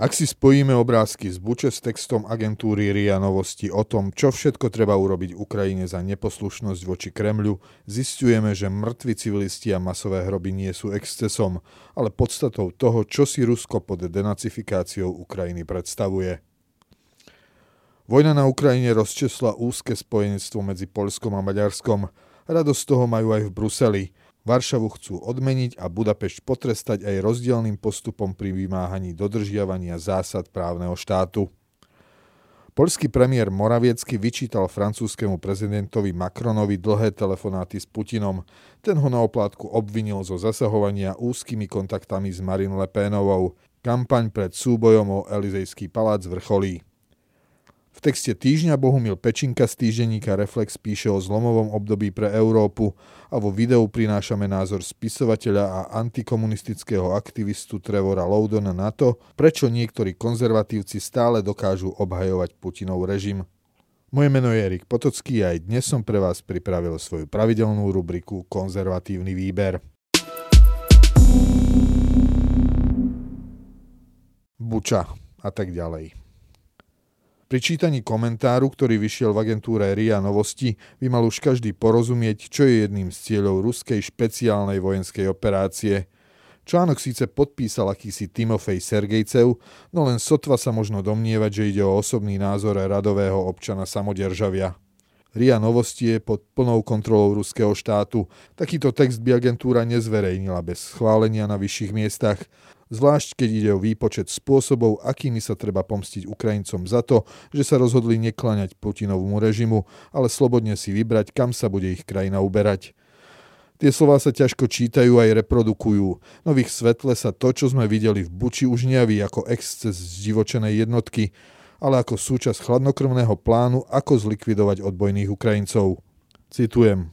Ak si spojíme obrázky z Buče s textom agentúry RIA Novosti o tom, čo všetko treba urobiť Ukrajine za neposlušnosť voči Kremľu, zisťujeme, že mŕtvi civilisti a masové hroby nie sú excesom, ale podstatou toho, čo si Rusko pod denacifikáciou Ukrajiny predstavuje. Vojna na Ukrajine rozčesla úzke spojenectvo medzi Poľskom a Maďarskom. Radosť toho majú aj v Bruseli. Varšavu chcú odmeniť a Budapešť potrestať aj rozdielnym postupom pri vymáhaní dodržiavania zásad právneho štátu. Poľský premiér Morawiecki vyčítal francúzskému prezidentovi Macronovi dlhé telefonáty s Putinom. Ten ho na oplátku obvinil zo zasahovania úzkými kontaktami s Marine Le Penovou. Kampaň pred súbojom o Elisejský palác vrcholí. V texte týždňa Bohumil Pečinka z týždenníka Reflex píše o zlomovom období pre Európu a vo videu prinášame názor spisovateľa a antikomunistického aktivistu Trevora Loudona na to, prečo niektorí konzervatívci stále dokážu obhajovať Putinov režim. Moje meno je Erik Potocký a aj dnes som pre vás pripravil svoju pravidelnú rubriku Konzervatívny výber. Buča a tak ďalej. Pri čítaní komentáru, ktorý vyšiel v agentúre RIA Novosti, by mal už každý porozumieť, čo je jedným z cieľov ruskej špeciálnej vojenskej operácie. Článok síce podpísal akýsi Timofej Sergejcev, no len sotva sa možno domnievať, že ide o osobný názor radového občana samodržavia. RIA Novosti je pod plnou kontrolou ruského štátu. Takýto text by agentúra nezverejnila bez schválenia na vyšších miestach, zvlášť keď ide o výpočet spôsobov, akými sa treba pomstiť Ukrajincom za to, že sa rozhodli nekláňať Putinovmu režimu, ale slobodne si vybrať, kam sa bude ich krajina uberať. Tie slová sa ťažko čítajú aj reprodukujú, no v ich svetle sa to, čo sme videli v Buči, už nejaví ako exces zdivočenej jednotky, ale ako súčasť chladnokrvného plánu, ako zlikvidovať odbojných Ukrajincov. Citujem.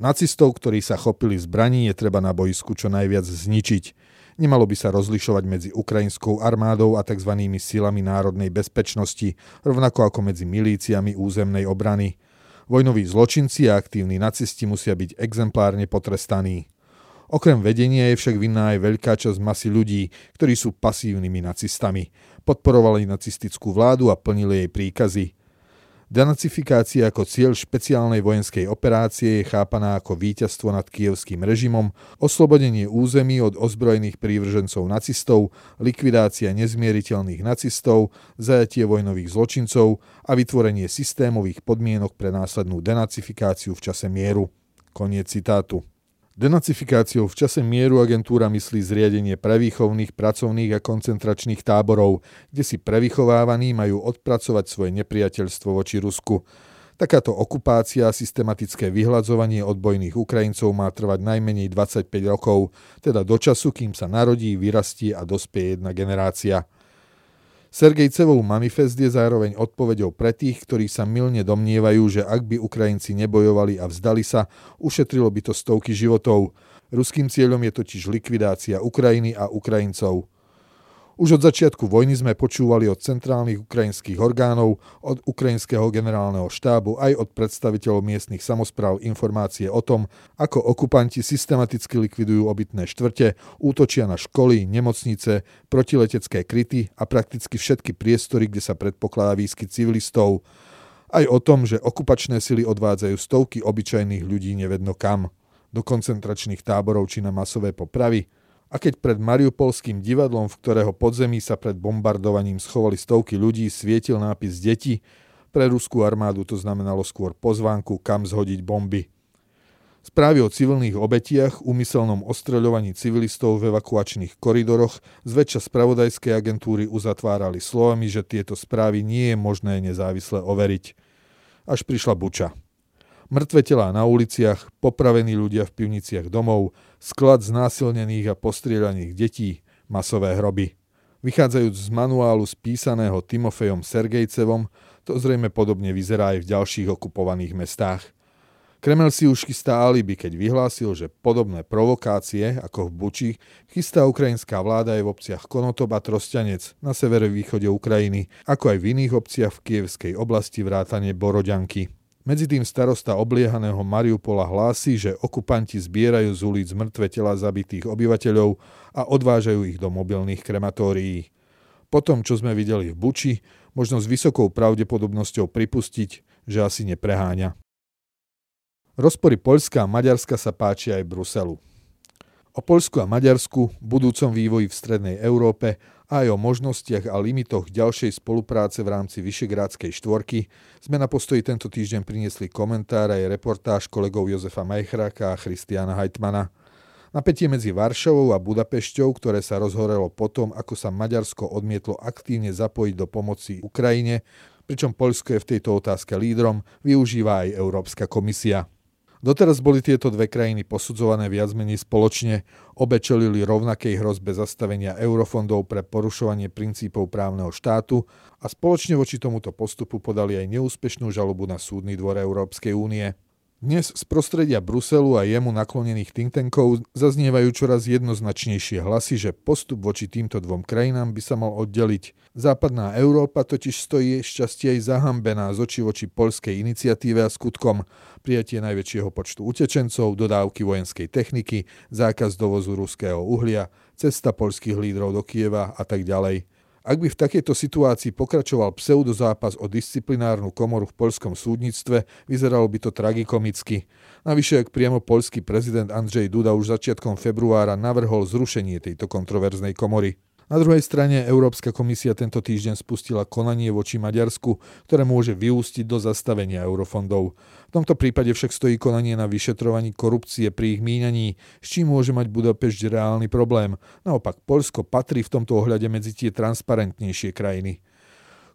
Nacistov, ktorí sa chopili zbraní, je treba na boisku čo najviac zničiť. Nemalo by sa rozlišovať medzi ukrajinskou armádou a tzv. Silami národnej bezpečnosti, rovnako ako medzi milíciami územnej obrany. Vojnoví zločinci a aktívni nacisti musia byť exemplárne potrestaní. Okrem vedenia je však vinná aj veľká časť masy ľudí, ktorí sú pasívnymi nacistami. Podporovali nacistickú vládu a plnili jej príkazy. Denacifikácia ako cieľ špeciálnej vojenskej operácie je chápaná ako víťazstvo nad kyjevským režimom, oslobodenie území od ozbrojených prívržencov nacistov, likvidácia nezmieriteľných nacistov, zajatie vojnových zločincov a vytvorenie systémových podmienok pre následnú denacifikáciu v čase mieru. Koniec citátu. Denacifikáciou v čase mieru agentúra myslí zriadenie prevýchovných, pracovných a koncentračných táborov, kde si prevychovávaní majú odpracovať svoje nepriateľstvo voči Rusku. Takáto okupácia a systematické vyhladzovanie odbojných Ukrajincov má trvať najmenej 25 rokov, teda do času, kým sa narodí, vyrastie a dospeje jedna generácia. Sergejcevov manifest je zároveň odpoveďou pre tých, ktorí sa mylne domnievajú, že ak by Ukrajinci nebojovali a vzdali sa, ušetrilo by to stovky životov. Ruským cieľom je totiž likvidácia Ukrajiny a Ukrajincov. Už od začiatku vojny sme počúvali od centrálnych ukrajinských orgánov, od ukrajinského generálneho štábu aj od predstaviteľov miestnych samospráv informácie o tom, ako okupanti systematicky likvidujú obytné štvrte, útočia na školy, nemocnice, protiletecké kryty a prakticky všetky priestory, kde sa predpokladá výskyt civilistov. Aj o tom, že okupačné sily odvádzajú stovky obyčajných ľudí nevedno kam, do koncentračných táborov či na masové popravy. A keď pred Mariupolským divadlom, v ktorého podzemí sa pred bombardovaním schovali stovky ľudí, svietil nápis deti, pre ruskú armádu to znamenalo skôr pozvánku, kam zhodiť bomby. Správy o civilných obetiach, úmyselnom ostreľovaní civilistov v evakuačných koridoroch zväčša spravodajské agentúry uzatvárali slovami, že tieto správy nie je možné nezávisle overiť. Až prišla Buča. Mŕtve telá na uliciach, popravení ľudia v pivniciach domov, sklad znásilnených a postrieľaných detí, masové hroby. Vychádzajúc z manuálu spísaného Timofejom Sergejcevom, to zrejme podobne vyzerá aj v ďalších okupovaných mestách. Kremľ si už chystá alibi, keď vyhlásil, že podobné provokácie, ako v Buči, chystá ukrajinská vláda aj v obciach Konotop a Trosťanec na severovýchode Ukrajiny, ako aj v iných obciach v Kyjevskej oblasti vrátane Borodianky. Medzitým starosta obliehaného Mariupola hlási, že okupanti zbierajú z ulic mŕtve tela zabitých obyvateľov a odvážajú ich do mobilných krematórií. Po tom, čo sme videli v Buči, možno s vysokou pravdepodobnosťou pripustiť, že asi nepreháňa. Rozpory Poľska a Maďarska sa páčia aj Bruselu. O Poľsku a Maďarsku, budúcom vývoji v strednej Európe a aj o možnostiach a limitoch ďalšej spolupráce v rámci Vyšegrádskej štvorky sme na Postoji tento týždeň priniesli komentár aj reportáž kolegov Jozefa Majchráka a Christiana Hajtmana. Napätie medzi Varšavou a Budapešťou, ktoré sa rozhorelo potom, ako sa Maďarsko odmietlo aktívne zapojiť do pomoci Ukrajine, pričom Poľsko je v tejto otázke lídrom, využíva aj Európska komisia. Doteraz boli tieto dve krajiny posudzované viac menej spoločne, obe čelili rovnakej hrozbe zastavenia eurofondov pre porušovanie princípov právneho štátu a spoločne voči tomuto postupu podali aj neúspešnú žalobu na Súdny dvor Európskej únie. Dnes z prostredia Bruselu a jemu naklonených think tankov zaznievajú čoraz jednoznačnejšie hlasy, že postup voči týmto dvom krajinám by sa mal oddeliť. Západná Európa totiž stojí šťastie aj zahambená z očí voči poľskej iniciatíve a skutkom. Prijatie najväčšieho počtu utečencov, dodávky vojenskej techniky, zákaz dovozu ruského uhlia, cesta poľských lídrov do Kyjeva a tak ďalej. Ak by v takejto situácii pokračoval pseudozápas o disciplinárnu komoru v poľskom súdnictve, vyzeralo by to tragikomicky. Navyše, ak priamo poľský prezident Andrzej Duda už začiatkom februára navrhol zrušenie tejto kontroverznej komory. Na druhej strane Európska komisia tento týždeň spustila konanie voči Maďarsku, ktoré môže vyústiť do zastavenia eurofondov. V tomto prípade však stojí konanie na vyšetrovaní korupcie pri ich míňaní, s čím môže mať Budapešť reálny problém. Naopak, Poľsko patrí v tomto ohľade medzi tie transparentnejšie krajiny.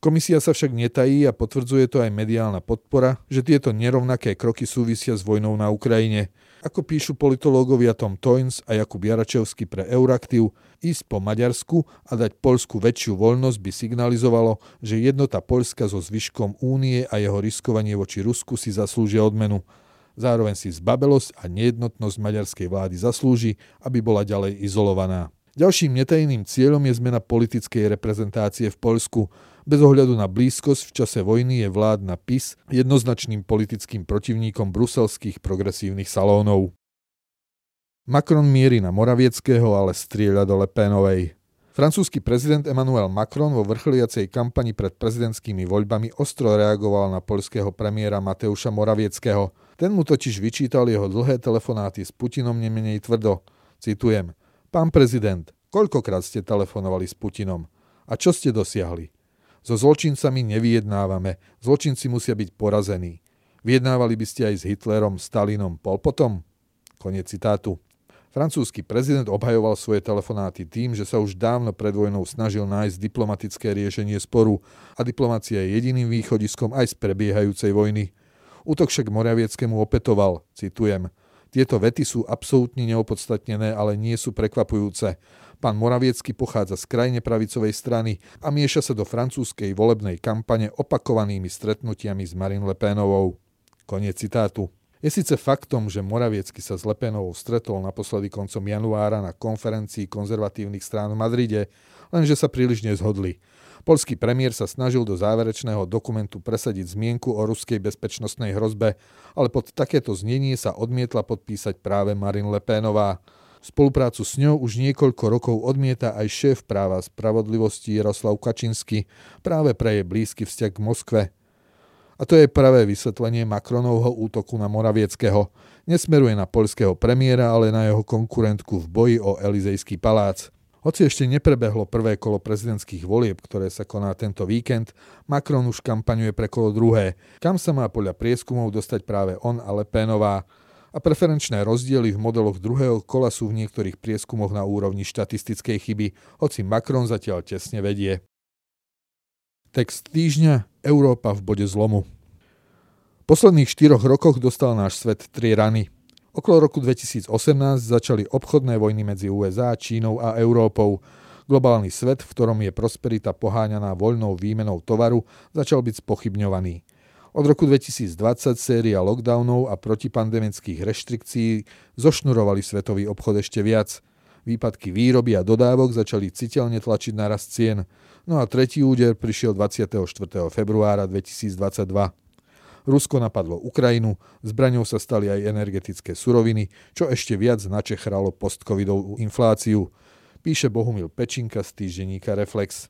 Komisia sa však netají a potvrdzuje to aj mediálna podpora, že tieto nerovnaké kroky súvisia s vojnou na Ukrajine. Ako píšu politológovia Tom Toins a Jakub Jaraczewski pre Euraktiv, ísť po Maďarsku a dať Poľsku väčšiu voľnosť by signalizovalo, že jednota Poľska so zvyškom únie a jeho riskovanie voči Rusku si zaslúžia odmenu. Zároveň si zbabelosť a nejednotnosť maďarskej vlády zaslúži, aby bola ďalej izolovaná. Ďalším netajným cieľom je zmena politickej reprezentácie v Poľsku. Bez ohľadu na blízkosť v čase vojny je vládna PiS jednoznačným politickým protivníkom bruselských progresívnych salónov. Macron mierí na Moravieckého, ale strieľa do Le Penovej. Francúzsky prezident Emmanuel Macron vo vrcholiacej kampani pred prezidentskými voľbami ostro reagoval na poľského premiéra Mateusza Moravieckého. Ten mu totiž vyčítal jeho dlhé telefonáty s Putinom nemenej tvrdo. Citujem: "Pán prezident, koľkokrát ste telefonovali s Putinom? A čo ste dosiahli? So zločincami nevyjednávame. Zločinci musia byť porazení. Vyjednávali by ste aj s Hitlerom, Stalinom, Polpotom?" Koniec citátu. Francúzsky prezident obhajoval svoje telefonáty tým, že sa už dávno pred vojnou snažil nájsť diplomatické riešenie sporu a diplomacia je jediným východiskom aj z prebiehajúcej vojny. Útok však Morawieckému opetoval, citujem: "Tieto vety sú absolútne neopodstatnené, ale nie sú prekvapujúce. Pán Moraviecky pochádza z krajne pravicovej strany a mieša sa do francúzskej volebnej kampane opakovanými stretnutiami s Marine Le Penovou." Koniec citátu. Je síce faktom, že Moraviecky sa s Le Penovou stretol naposledy koncom januára na konferencii konzervatívnych strán v Madride, lenže sa príliš nezhodli. Poľský premiér sa snažil do záverečného dokumentu presadiť zmienku o ruskej bezpečnostnej hrozbe, ale pod takéto znenie sa odmietla podpísať práve Marine Le Penová. Spoluprácu s ňou už niekoľko rokov odmieta aj šéf práva spravodlivosti Jaroslav Kačinský, práve pre jej blízky vzťah k Moskve. A to je pravé vysvetlenie Macronovho útoku na Moravieckého. Nesmeruje na poľského premiéra, ale na jeho konkurentku v boji o Elisejský palác. Hoci ešte neprebehlo prvé kolo prezidentských volieb, ktoré sa koná tento víkend, Macron už kampaňuje pre kolo druhé, kam sa má podľa prieskumov dostať práve on a Le Penová. A preferenčné rozdiely v modeloch druhého kola sú v niektorých prieskumoch na úrovni štatistickej chyby, hoci Macron zatiaľ tesne vedie. Text týždňa: Európa v bode zlomu. V posledných 4 rokoch dostal náš svet 3 rany. Okolo roku 2018 začali obchodné vojny medzi USA, Čínou a Európou. Globálny svet, v ktorom je prosperita poháňaná voľnou výmenou tovaru, začal byť spochybňovaný. Od roku 2020 séria lockdownov a protipandemických reštrikcií zošnurovali svetový obchod ešte viac. Výpadky výroby a dodávok začali citeľne tlačiť na rast cien. No a tretí úder prišiel 24. februára 2022. Rusko napadlo Ukrajinu, zbraňou sa stali aj energetické suroviny, čo ešte viac načechralo postcovidovú infláciu, píše Bohumil Pečinka z týždenníka Reflex.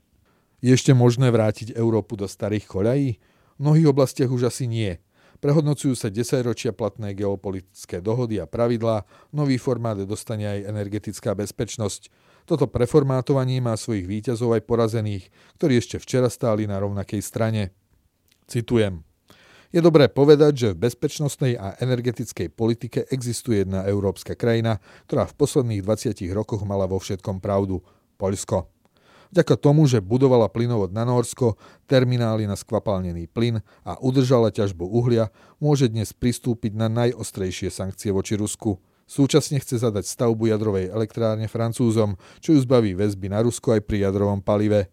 Je ešte možné vrátiť Európu do starých koľají? V mnohých oblastiach už asi nie. Prehodnocujú sa 10-ročia platné geopolitické dohody a pravidlá, nový formát dostane aj energetická bezpečnosť. Toto preformátovanie má svojich víťazov aj porazených, ktorí ešte včera stáli na rovnakej strane. Citujem. Je dobré povedať, že v bezpečnostnej a energetickej politike existuje jedna európska krajina, ktorá v posledných 20 rokoch mala vo všetkom pravdu – Poľsko. Vďaka tomu, že budovala plynovod na Nórsko, terminály na skvapalnený plyn a udržala ťažbu uhlia, môže dnes pristúpiť na najostrejšie sankcie voči Rusku. Súčasne chce zadať stavbu jadrovej elektrárne Francúzom, čo ju zbaví väzby na Rusko aj pri jadrovom palive.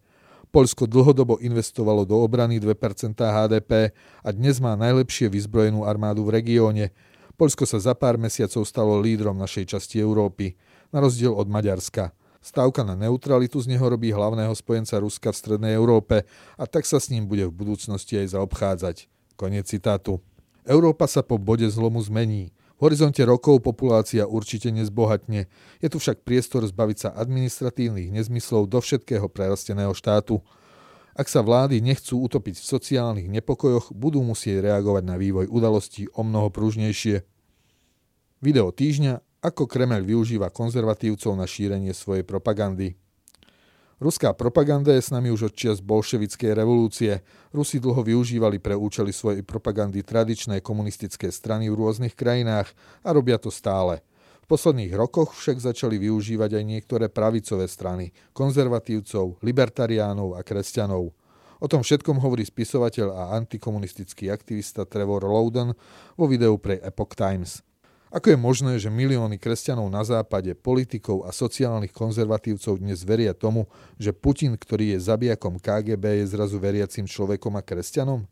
Poľsko dlhodobo investovalo do obrany 2% HDP a dnes má najlepšie vyzbrojenú armádu v regióne. Poľsko sa za pár mesiacov stalo lídrom našej časti Európy, na rozdiel od Maďarska. Stávka na neutralitu z neho robí hlavného spojenca Ruska v strednej Európe a tak sa s ním bude v budúcnosti aj zaobchádzať. Koniec citátu. Európa sa po bode zlomu zmení. V horizonte rokov populácia určite nezbohatne. Je tu však priestor zbaviť sa administratívnych nezmyslov do všetkého prerasteného štátu. Ak sa vlády nechcú utopiť v sociálnych nepokojoch, budú musieť reagovať na vývoj udalostí omnoho pružnejšie. Video týždňa, ako Kremľ využíva konzervatívcov na šírenie svojej propagandy. Ruská propaganda je s nami už od čias bolševickej revolúcie. Rusi dlho využívali pre účely svojej propagandy tradičné komunistické strany v rôznych krajinách a robia to stále. V posledných rokoch však začali využívať aj niektoré pravicové strany, konzervatívcov, libertariánov a kresťanov. O tom všetkom hovorí spisovateľ a antikomunistický aktivista Trevor Loudon vo videu pre Epoch Times. Ako je možné, že milióny kresťanov na západe, politikov a sociálnych konzervatívcov dnes veria tomu, že Putin, ktorý je zabijakom KGB, je zrazu veriacim človekom a kresťanom?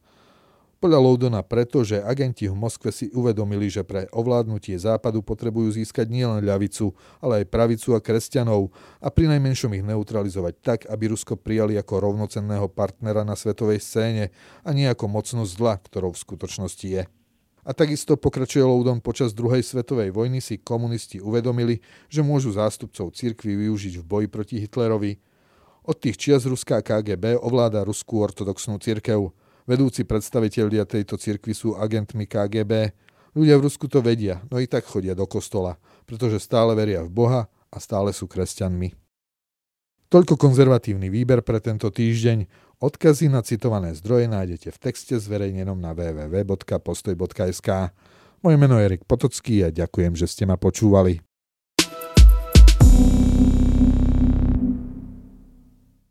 Podľa Loudona preto, že agenti v Moskve si uvedomili, že pre ovládnutie západu potrebujú získať nielen ľavicu, ale aj pravicu a kresťanov a prinajmenšom ich neutralizovať tak, aby Rusko prijali ako rovnocenného partnera na svetovej scéne a nie ako mocnosť zla, ktorou v skutočnosti je. A takisto pokračuje Loudon, počas druhej svetovej vojny si komunisti uvedomili, že môžu zástupcov cirkvi využiť v boji proti Hitlerovi. Od tých čias ruská KGB ovláda ruskú ortodoxnú cirkev. Vedúci predstavitelia tejto cirkvi sú agentmi KGB. Ľudia v Rusku to vedia, no i tak chodia do kostola, pretože stále veria v Boha a stále sú kresťanmi. Toľko konzervatívny výber pre tento týždeň. Odkazy na citované zdroje nájdete v texte zverejnenom na www.postoj.sk. Moje meno je Erik Potocký a ďakujem, že ste ma počúvali.